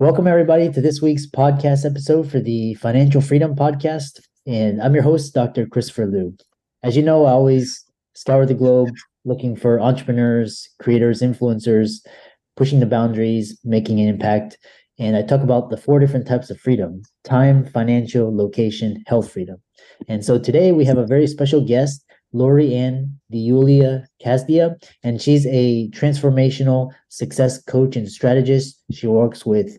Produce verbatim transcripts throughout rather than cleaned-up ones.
Welcome, everybody, to this week's podcast episode for the Financial Freedom Podcast. And I'm your host, Doctor Christopher Liu. As you know, I always scour the globe looking for entrepreneurs, creators, influencers, pushing the boundaries, making an impact. And I talk about the four different types of freedom: time, financial, location, health freedom. And so today we have a very special guest, Lori Anne De Iulio Casdia, and she's a transformational success coach and strategist. She works with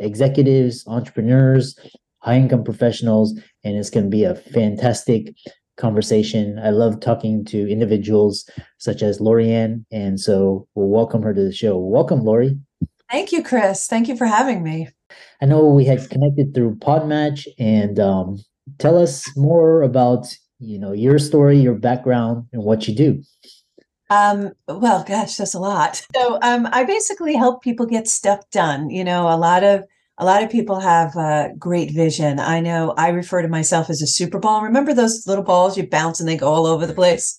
executives, entrepreneurs, high-income professionals, and it's going to be a fantastic conversation. I love talking to individuals such as Lori Anne, and so we'll welcome her to the show. Welcome, Lori. Thank you, Chris. Thank you for having me. I know we had connected through PodMatch, and um, tell us more about you know, your story, your background, and what you do. Um, well, gosh, that's a lot. So um, I basically help people get stuff done. You know, a lot of a lot of people have uh, great vision. I know I refer to myself as a super ball. Remember those little balls you bounce and they go all over the place?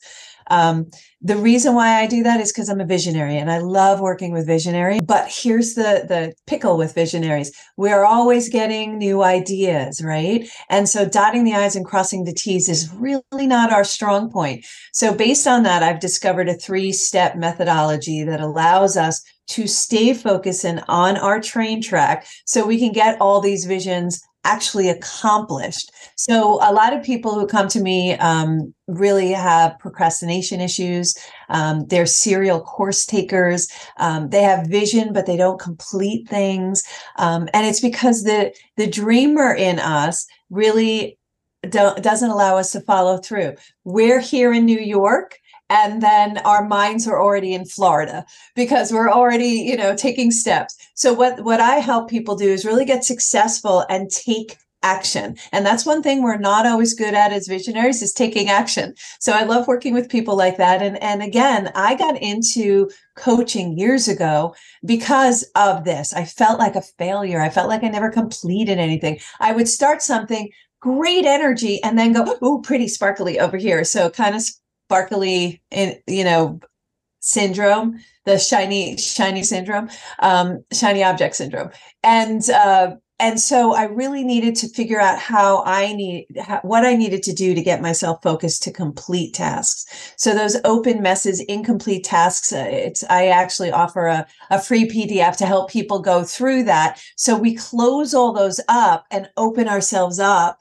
Um, the reason why I do that is because I'm a visionary and I love working with visionaries. But here's the the pickle with visionaries. We're always getting new ideas, right? And so dotting the I's and crossing the T's is really not our strong point. So based on that, I've discovered a three-step methodology that allows us to stay focused and on our train track so we can get all these visions actually accomplished. So a lot of people who come to me um, really have procrastination issues. Um, they're serial course takers. Um, they have vision, but they don't complete things. Um, and it's because the, the dreamer in us really don't, doesn't allow us to follow through. We're here in New York, and then our minds are already in Florida because we're already, you know, taking steps. So what, what I help people do is really get successful and take action. And that's one thing we're not always good at as visionaries, is taking action. So I love working with people like that. And, and again, I got into coaching years ago because of this. I felt like a failure. I felt like I never completed anything. I would start something, great energy, and then go, ooh, pretty sparkly over here. So kind of sp- sparkly, you know, syndrome, the shiny, shiny syndrome, um, shiny object syndrome. And, uh, and so I really needed to figure out how I need, how, what I needed to do to get myself focused to complete tasks. So those open messes, incomplete tasks, it's, I actually offer a, a free P D F to help people go through that. So we close all those up and open ourselves up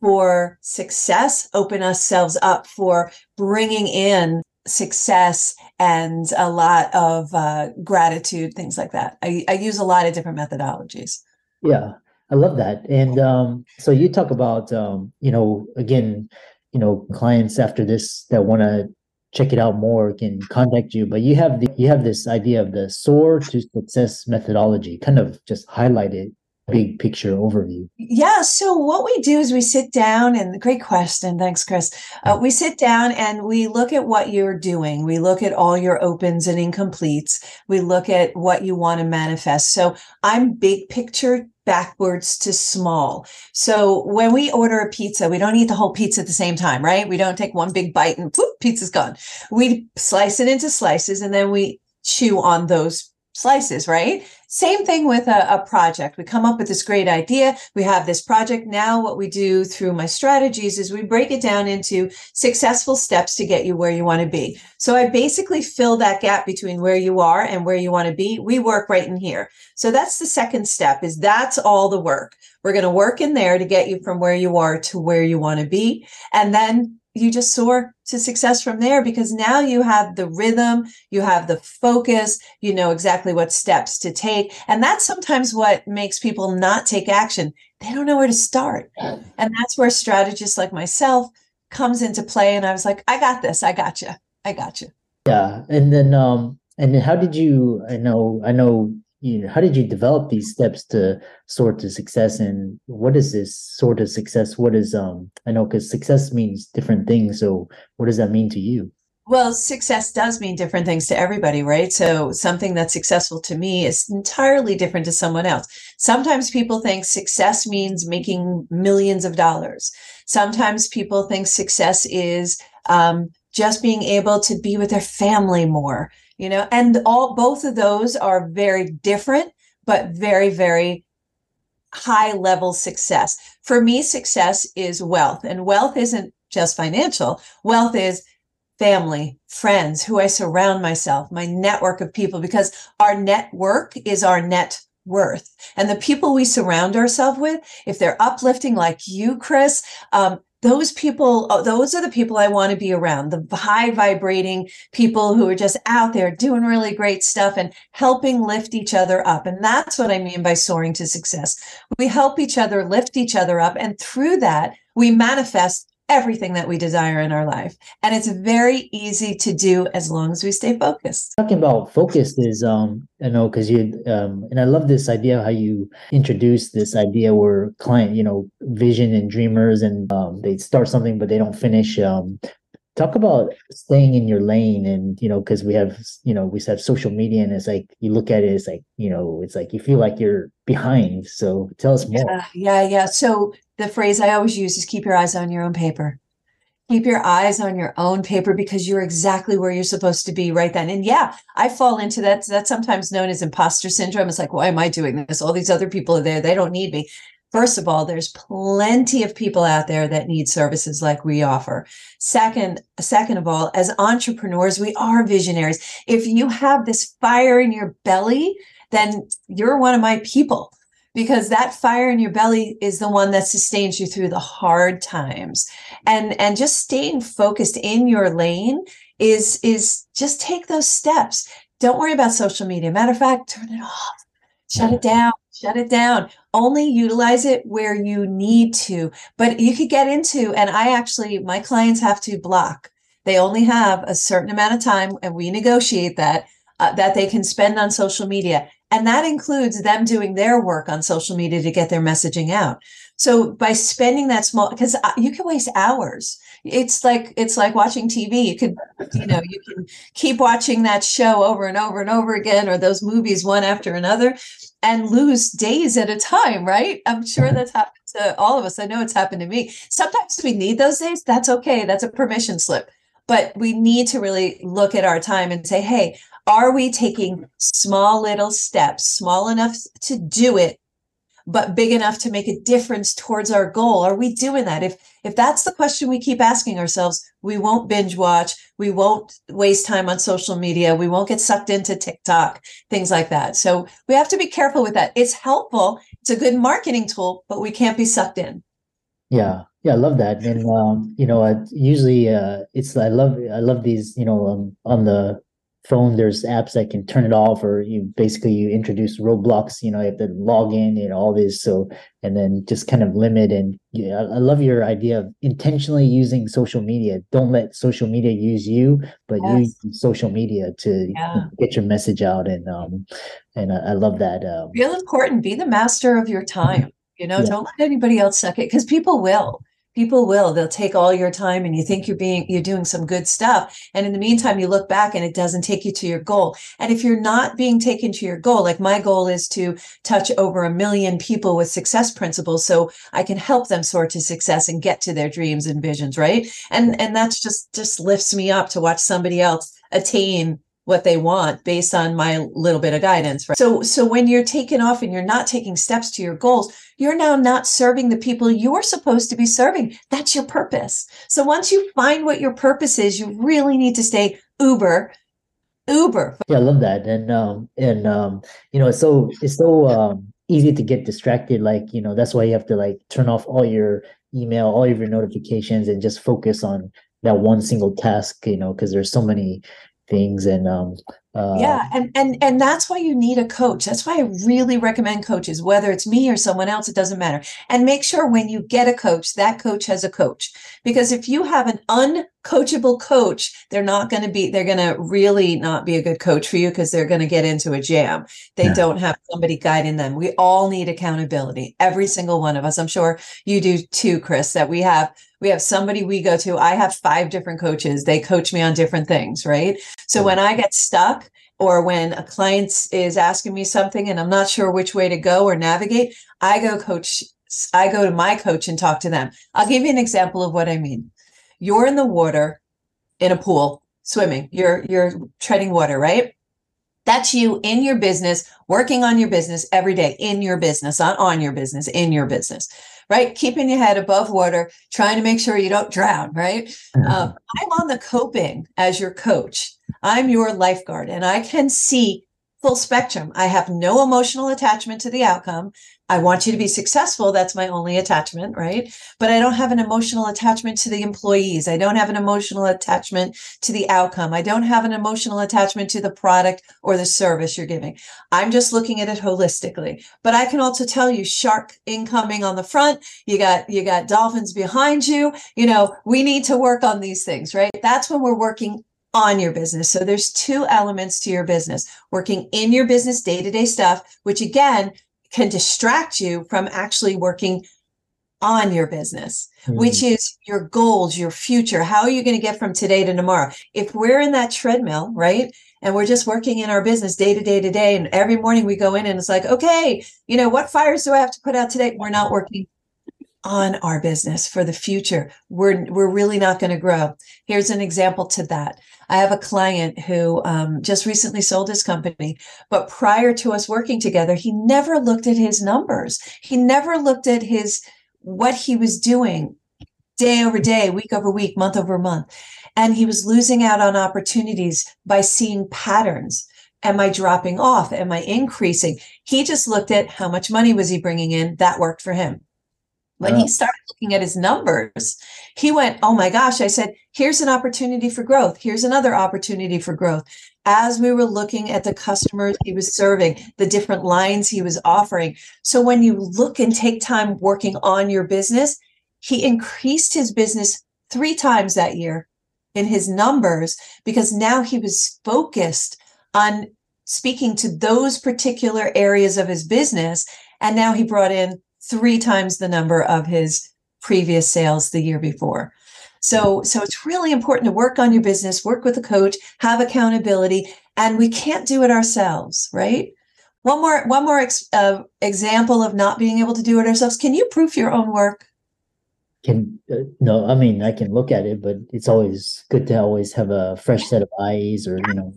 for success, open ourselves up for bringing in success and a lot of uh, gratitude, things like that. I, I use a lot of different methodologies. Yeah, I love that. And um, so you talk about, um, you know, again, you know, clients after this that want to check it out more can contact you. But you have the, you have this idea of the Soar to Success methodology, kind of just highlight it. Big picture overview. Yeah. So what we do is we sit down and great question. Thanks, Chris. Uh, we sit down and we look at what you're doing. We look at all your opens and incompletes. We look at what you want to manifest. So I'm big picture backwards to small. So when we order a pizza, we don't eat the whole pizza at the same time, right? We don't take one big bite and poof, pizza's gone. We slice it into slices and then we chew on those slices, right? Same thing with a, a project. We come up with this great idea. We have this project. Now what we do through my strategies is we break it down into successful steps to get you where you want to be. So I basically fill that gap between where you are and where you want to be. We work right in here. So that's the second step, is that's all the work. We're going to work in there to get you from where you are to where you want to be. And then you just soar to success from there, because now you have the rhythm, you have the focus, you know exactly what steps to take. And that's sometimes what makes people not take action. They don't know where to start. And that's where strategists like myself comes into play. And I was like, I got this. I got you. I got you. Yeah. And then, um, and then how did you, I know, I know, you know, how did you develop these steps to soar to success? And what is this soar to success? What is, um, I know, because success means different things. So what does that mean to you? Well, success does mean different things to everybody, right? So something that's successful to me is entirely different to someone else. Sometimes people think success means making millions of dollars. Sometimes people think success is um, just being able to be with their family more. You know, and all both of those are very different, but very, very high level success. For me, success is wealth, and wealth isn't just financial. Wealth is family, friends, who I surround myself, my network of people, because our network is our net worth. And the people we surround ourselves with, if they're uplifting like you, Chris, um, those people, those are the people I want to be around, the high vibrating people who are just out there doing really great stuff and helping lift each other up. And that's what I mean by soaring to success. We help each other lift each other up. And through that, we manifest everything that we desire in our life. And it's very easy to do as long as we stay focused. Talking about focused is, um, I know, because you, um, and I love this idea of how you introduce this idea where client, you know, vision and dreamers, and um, they start something, but they don't finish. Um, talk about staying in your lane. And, you know, because we have, you know, we have social media, and it's like, you look at it, it's like, you know, it's like, you feel like you're behind. So tell us more. Yeah, yeah, yeah. So the phrase I always use is keep your eyes on your own paper. Keep your eyes on your own paper, because you're exactly where you're supposed to be right then. And yeah, I fall into that. That's sometimes known as imposter syndrome. It's like, why am I doing this? All these other people are there. They don't need me. First of all, there's plenty of people out there that need services like we offer. Second, second of all, as entrepreneurs, we are visionaries. If you have this fire in your belly, then you're one of my people. Because that fire in your belly is the one that sustains you through the hard times. And, and just staying focused in your lane is, is just take those steps. Don't worry about social media. Matter of fact, turn it off, shut it down, shut it down. Only utilize it where you need to, but you could get into, and I actually, my clients have to block. They only have a certain amount of time, and we negotiate that, uh, that they can spend on social media. And that includes them doing their work on social media to get their messaging out. So by spending that small, because you can waste hours. It's like, it's like watching T V. You could, you know, you can keep watching that show over and over and over again, or those movies one after another, and lose days at a time, right? I'm sure that's happened to all of us. I know it's happened to me. Sometimes we need those days. That's okay. That's a permission slip. But we need to really look at our time and say, hey, are we taking small little steps, small enough to do it, but big enough to make a difference towards our goal? Are we doing that? If if that's the question we keep asking ourselves, we won't binge watch, we won't waste time on social media, we won't get sucked into TikTok, things like that. So we have to be careful with that. It's helpful. It's a good marketing tool, but we can't be sucked in. Yeah. Yeah, I love that. And, um, you know, I usually uh, it's I love I love these, you know, um, on the phone, there's apps that can turn it off, or you basically you introduce roadblocks, you know, you have to log in and all this. So and then just kind of limit. And yeah, I love your idea of intentionally using social media. Don't let social media use you, but yes, use social media to yeah. get your message out. And um, and I, I love that. Um, Real important. Be the master of your time. You know, yeah. Don't let anybody else suck it, because people will. People will. They'll take all your time, and you think you're being, you're doing some good stuff. And in the meantime, you look back and it doesn't take you to your goal. And if you're not being taken to your goal, like my goal is to touch over a million people with success principles so I can help them soar to success and get to their dreams and visions. Right. And, and that's just, just lifts me up to watch somebody else attain what they want based on my little bit of guidance. Right? So, so when you're taken off and you're not taking steps to your goals, you're now not serving the people you're supposed to be serving. That's your purpose. So once you find what your purpose is, you really need to stay uber, uber. Yeah, I love that. And, um, and, um, you know, it's so, it's so, um, easy to get distracted. Like, you know, that's why you have to like turn off all your email, all of your notifications, and just focus on that one single task, you know, because there's so many things. And um uh, yeah and and and that's why you need a coach. That's why I really recommend coaches, whether it's me or someone else, it doesn't matter. And make sure when you get a coach, that coach has a coach, because if you have an uncoachable coach, they're not going to be they're going to really not be a good coach for you, because they're going to get into a jam. They yeah. don't have somebody guiding them. We all need accountability, every single one of us. I'm sure you do too, Chris, that we have We have somebody we go to. I have five different coaches. They coach me on different things, right? So when I get stuck, or when a client is asking me something and I'm not sure which way to go or navigate, I go coach. I go to my coach and talk to them. I'll give you an example of what I mean. You're in the water in a pool swimming. You're you're treading water, right? That's you in your business, working on your business every day, in your business, not on your business, in your business, right? Keeping your head above water, trying to make sure you don't drown, right? Mm-hmm. Uh, I'm on the coping as your coach. I'm your lifeguard, and I can see full spectrum. I have no emotional attachment to the outcome. I want you to be successful. That's my only attachment, right? But I don't have an emotional attachment to the employees. I don't have an emotional attachment to the outcome. I don't have an emotional attachment to the product or the service you're giving. I'm just looking at it holistically. But I can also tell you, shark incoming on the front. You got, you got dolphins behind you. You know, we need to work on these things, right? That's when we're working on your business. So there's two elements to your business, working in your business day-to-day stuff, which again, can distract you from actually working on your business, mm-hmm. which is your goals, your future. How are you going to get from today to tomorrow? If we're in that treadmill, right? And we're just working in our business day to day to day. And every morning we go in and it's like, okay, you know, what fires do I have to put out today? We're not working on our business for the future. We're, we're really not going to grow. Here's an example to that. I have a client who um, just recently sold his company, but prior to us working together, he never looked at his numbers. He never looked at his, what he was doing day over day, week over week, month over month. And he was losing out on opportunities by seeing patterns. Am I dropping off? Am I increasing? He just looked at how much money was he bringing in. That worked for him. When he started looking at his numbers, he went, oh my gosh, I said, here's an opportunity for growth. Here's another opportunity for growth. As we were looking at the customers he was serving, the different lines he was offering. So when you look and take time working on your business, he increased his business three times that year in his numbers because now he was focused on speaking to those particular areas of his business. And now he brought in three times the number of his previous sales the year before. So, so it's really important to work on your business, work with a coach, have accountability, and we can't do it ourselves, right? One more, one more ex- uh, example of not being able to do it ourselves. Can you proof your own work? Can uh, no, I mean, I can look at it, but it's always good to always have a fresh set of eyes or, you know.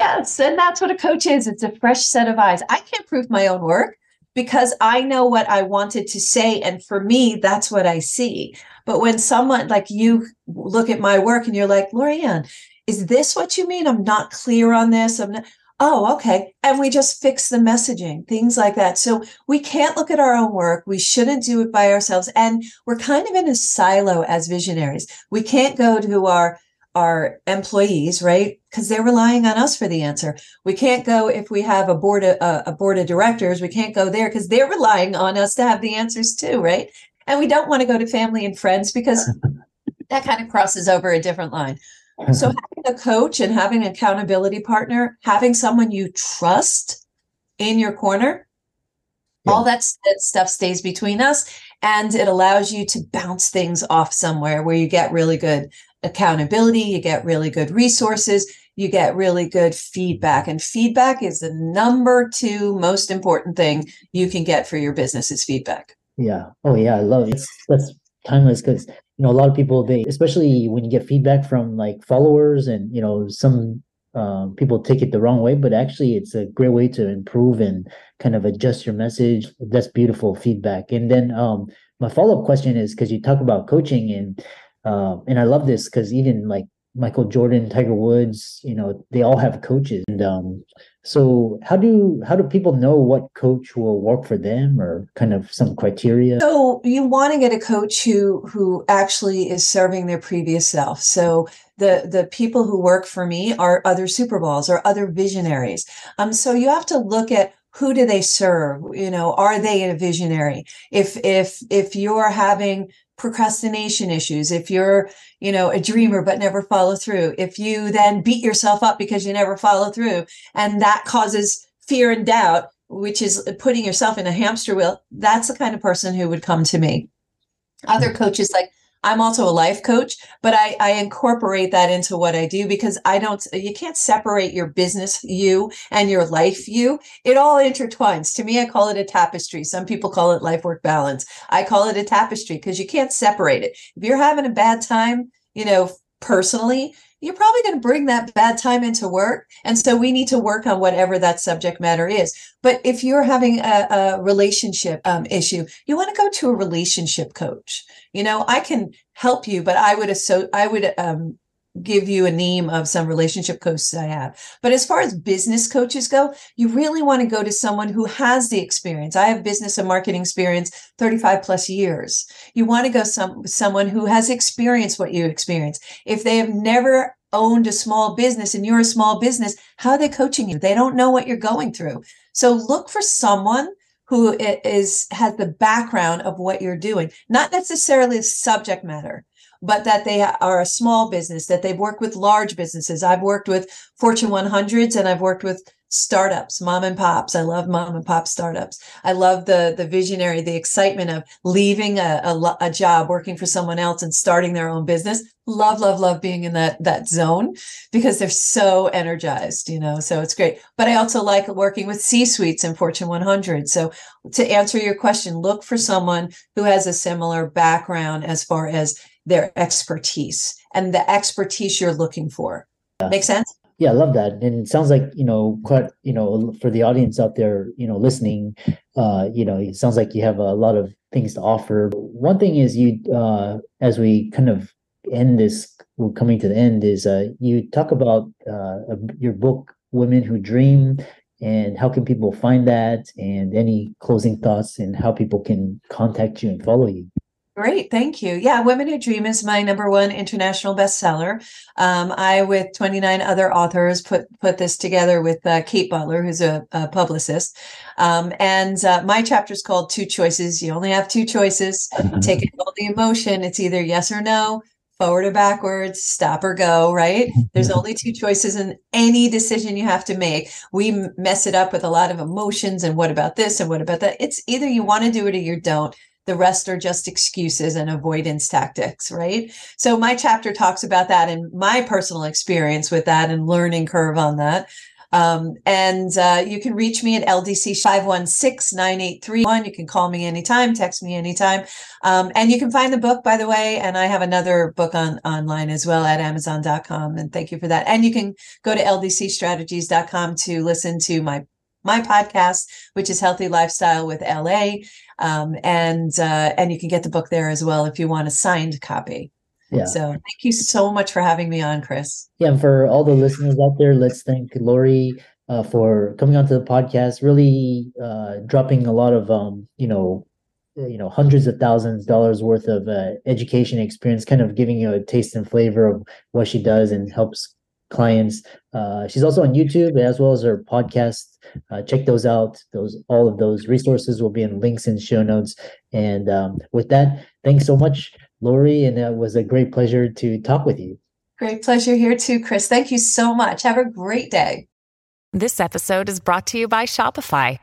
Yes, and that's what a coach is. It's a fresh set of eyes. I can't proof my own work, because I know what I wanted to say. And for me, that's what I see. But when someone like you look at my work and you're like, Lori Anne, is this what you mean? I'm not clear on this. I'm not. Oh, okay. And we just fix the messaging, things like that. So we can't look at our own work. We shouldn't do it by ourselves. And we're kind of in a silo as visionaries. We can't go to our our employees, right? Because they're relying on us for the answer. We can't go if we have a board of, uh, a board of directors, we can't go there because they're relying on us to have the answers too, right? And we don't want to go to family and friends because that kind of crosses over a different line. So having a coach and having an accountability partner, having someone you trust in your corner, yeah. all that stuff stays between us and it allows you to bounce things off somewhere where you get really good accountability, you get really good resources, you get really good feedback. And feedback is the number two most important thing you can get for your business is feedback. Yeah. Oh yeah. I love it. That's, that's timeless because, you know, a lot of people, they, especially when you get feedback from like followers and, you know, some um, people take it the wrong way, but actually it's a great way to improve and kind of adjust your message. That's beautiful feedback. And then um, my follow-up question is, because you talk about coaching and Um, and I love this because even like Michael Jordan, Tiger Woods, you know, they all have coaches. And um, so how do how do people know what coach will work for them or kind of some criteria? So you want to get a coach who who actually is serving their previous self. So the the people who work for me are other Super Bowls or other visionaries. Um, so you have to look at who do they serve? You know, are they a visionary? If if if you're having procrastination issues, if you're, you know, a dreamer, but never follow through, if you then beat yourself up because you never follow through, and that causes fear and doubt, which is putting yourself in a hamster wheel, that's the kind of person who would come to me. Other coaches, like I'm also a life coach, but I, I incorporate that into what I do because I don't, you can't separate your business you and your life you. It all intertwines. To me, I call it a tapestry. Some people call it life work balance. I call it a tapestry because you can't separate it. If you're having a bad time, you know, personally, you're probably going to bring that bad time into work. And so we need to work on whatever that subject matter is. But if you're having a, a relationship um, issue, you want to go to a relationship coach. You know, I can help you, but I would, asso- I would um, give you a name of some relationship coaches I have. But as far as business coaches go, you really want to go to someone who has the experience. I have business and marketing experience, thirty-five plus years. You want to go some someone who has experienced what you experience. If they have never owned a small business and you're a small business, how are they coaching you? They don't know what you're going through. So look for someone who is has the background of what you're doing, not necessarily subject matter, but that they are a small business, that they've worked with large businesses. I've worked with Fortune one hundreds and I've worked with startups, mom and pops. I love mom and pop startups. I love the, the visionary, the excitement of leaving a, a, a job, working for someone else and starting their own business. Love, love, love being in that, that zone because they're so energized, you know, so it's great. But I also like working with C-suites and Fortune one hundred. So to answer your question, look for someone who has a similar background as far as their expertise and the expertise you're looking for. Yeah. Make sense? Yeah, I love that. And it sounds like, you know, quite, you know, for the audience out there, you know, listening, uh, you know, it sounds like you have a lot of things to offer. One thing is you, uh, as we kind of end this, we're coming to the end is uh, you talk about uh, your book, Women Who Dream, and how can people find that and any closing thoughts and how people can contact you and follow you. Great. Thank you. Yeah. Women Who Dream is my number one international bestseller. Um, I, with twenty-nine other authors, put put this together with uh, Kate Butler, who's a, a publicist. Um, and uh, my chapter is called Two Choices. You only have two choices. Take in all the emotion. It's either yes or no, forward or backwards, stop or go, right? There's only two choices in any decision you have to make. We mess it up with a lot of emotions and what about this and what about that. It's either you want to do it or you don't. The rest are just excuses and avoidance tactics, right? So my chapter talks about that and my personal experience with that and learning curve on that. Um, and uh, you can reach me at L D C five one six, nine eight three one. You can call me anytime, text me anytime. Um, and you can find the book, by the way. And I have another book on online as well at amazon dot com. And thank you for that. And you can go to L D C strategies dot com to listen to my my podcast, which is Healthy Lifestyle with L A. Um, and, uh, and you can get the book there as well if you want a signed copy. Yeah. So thank you so much for having me on, Chris. Yeah. And for all the listeners out there, let's thank Lori uh, for coming onto the podcast, really uh, dropping a lot of, um, you know, you know, hundreds of thousands of dollars worth of uh, education experience, kind of giving you a taste and flavor of what she does and helps clients. Uh, she's also on YouTube as well as her podcast. Uh, check those out. Those all of those resources will be in links and show notes. And um, with that, thanks so much, Lori. And it was a great pleasure to talk with you. Great pleasure here too, Chris. Thank you so much. Have a great day. This episode is brought to you by Shopify.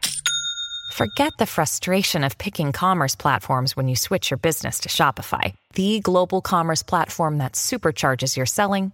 Forget the frustration of picking commerce platforms when you switch your business to Shopify, the global commerce platform that supercharges your selling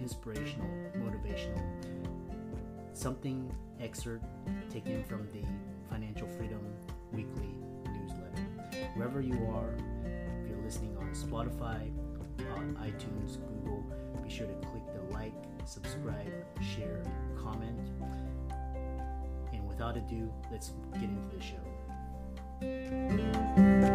Inspirational, motivational, something excerpt taken from the Financial Freedom Weekly newsletter. Wherever you are, if you're listening on Spotify, on iTunes, Google, be sure to click the like, subscribe, share, comment. And without ado, let's get into the show.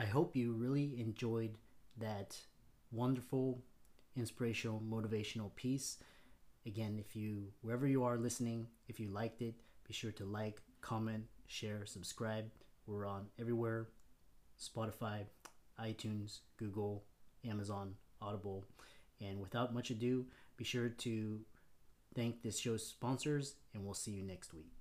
I hope you really enjoyed that wonderful, inspirational, motivational piece. Again, if you, wherever you are listening, if you liked it, be sure to like, comment, share, subscribe. We're on everywhere: Spotify, iTunes, Google, Amazon, Audible. And without much ado, be sure to thank this show's sponsors, and we'll see you next week.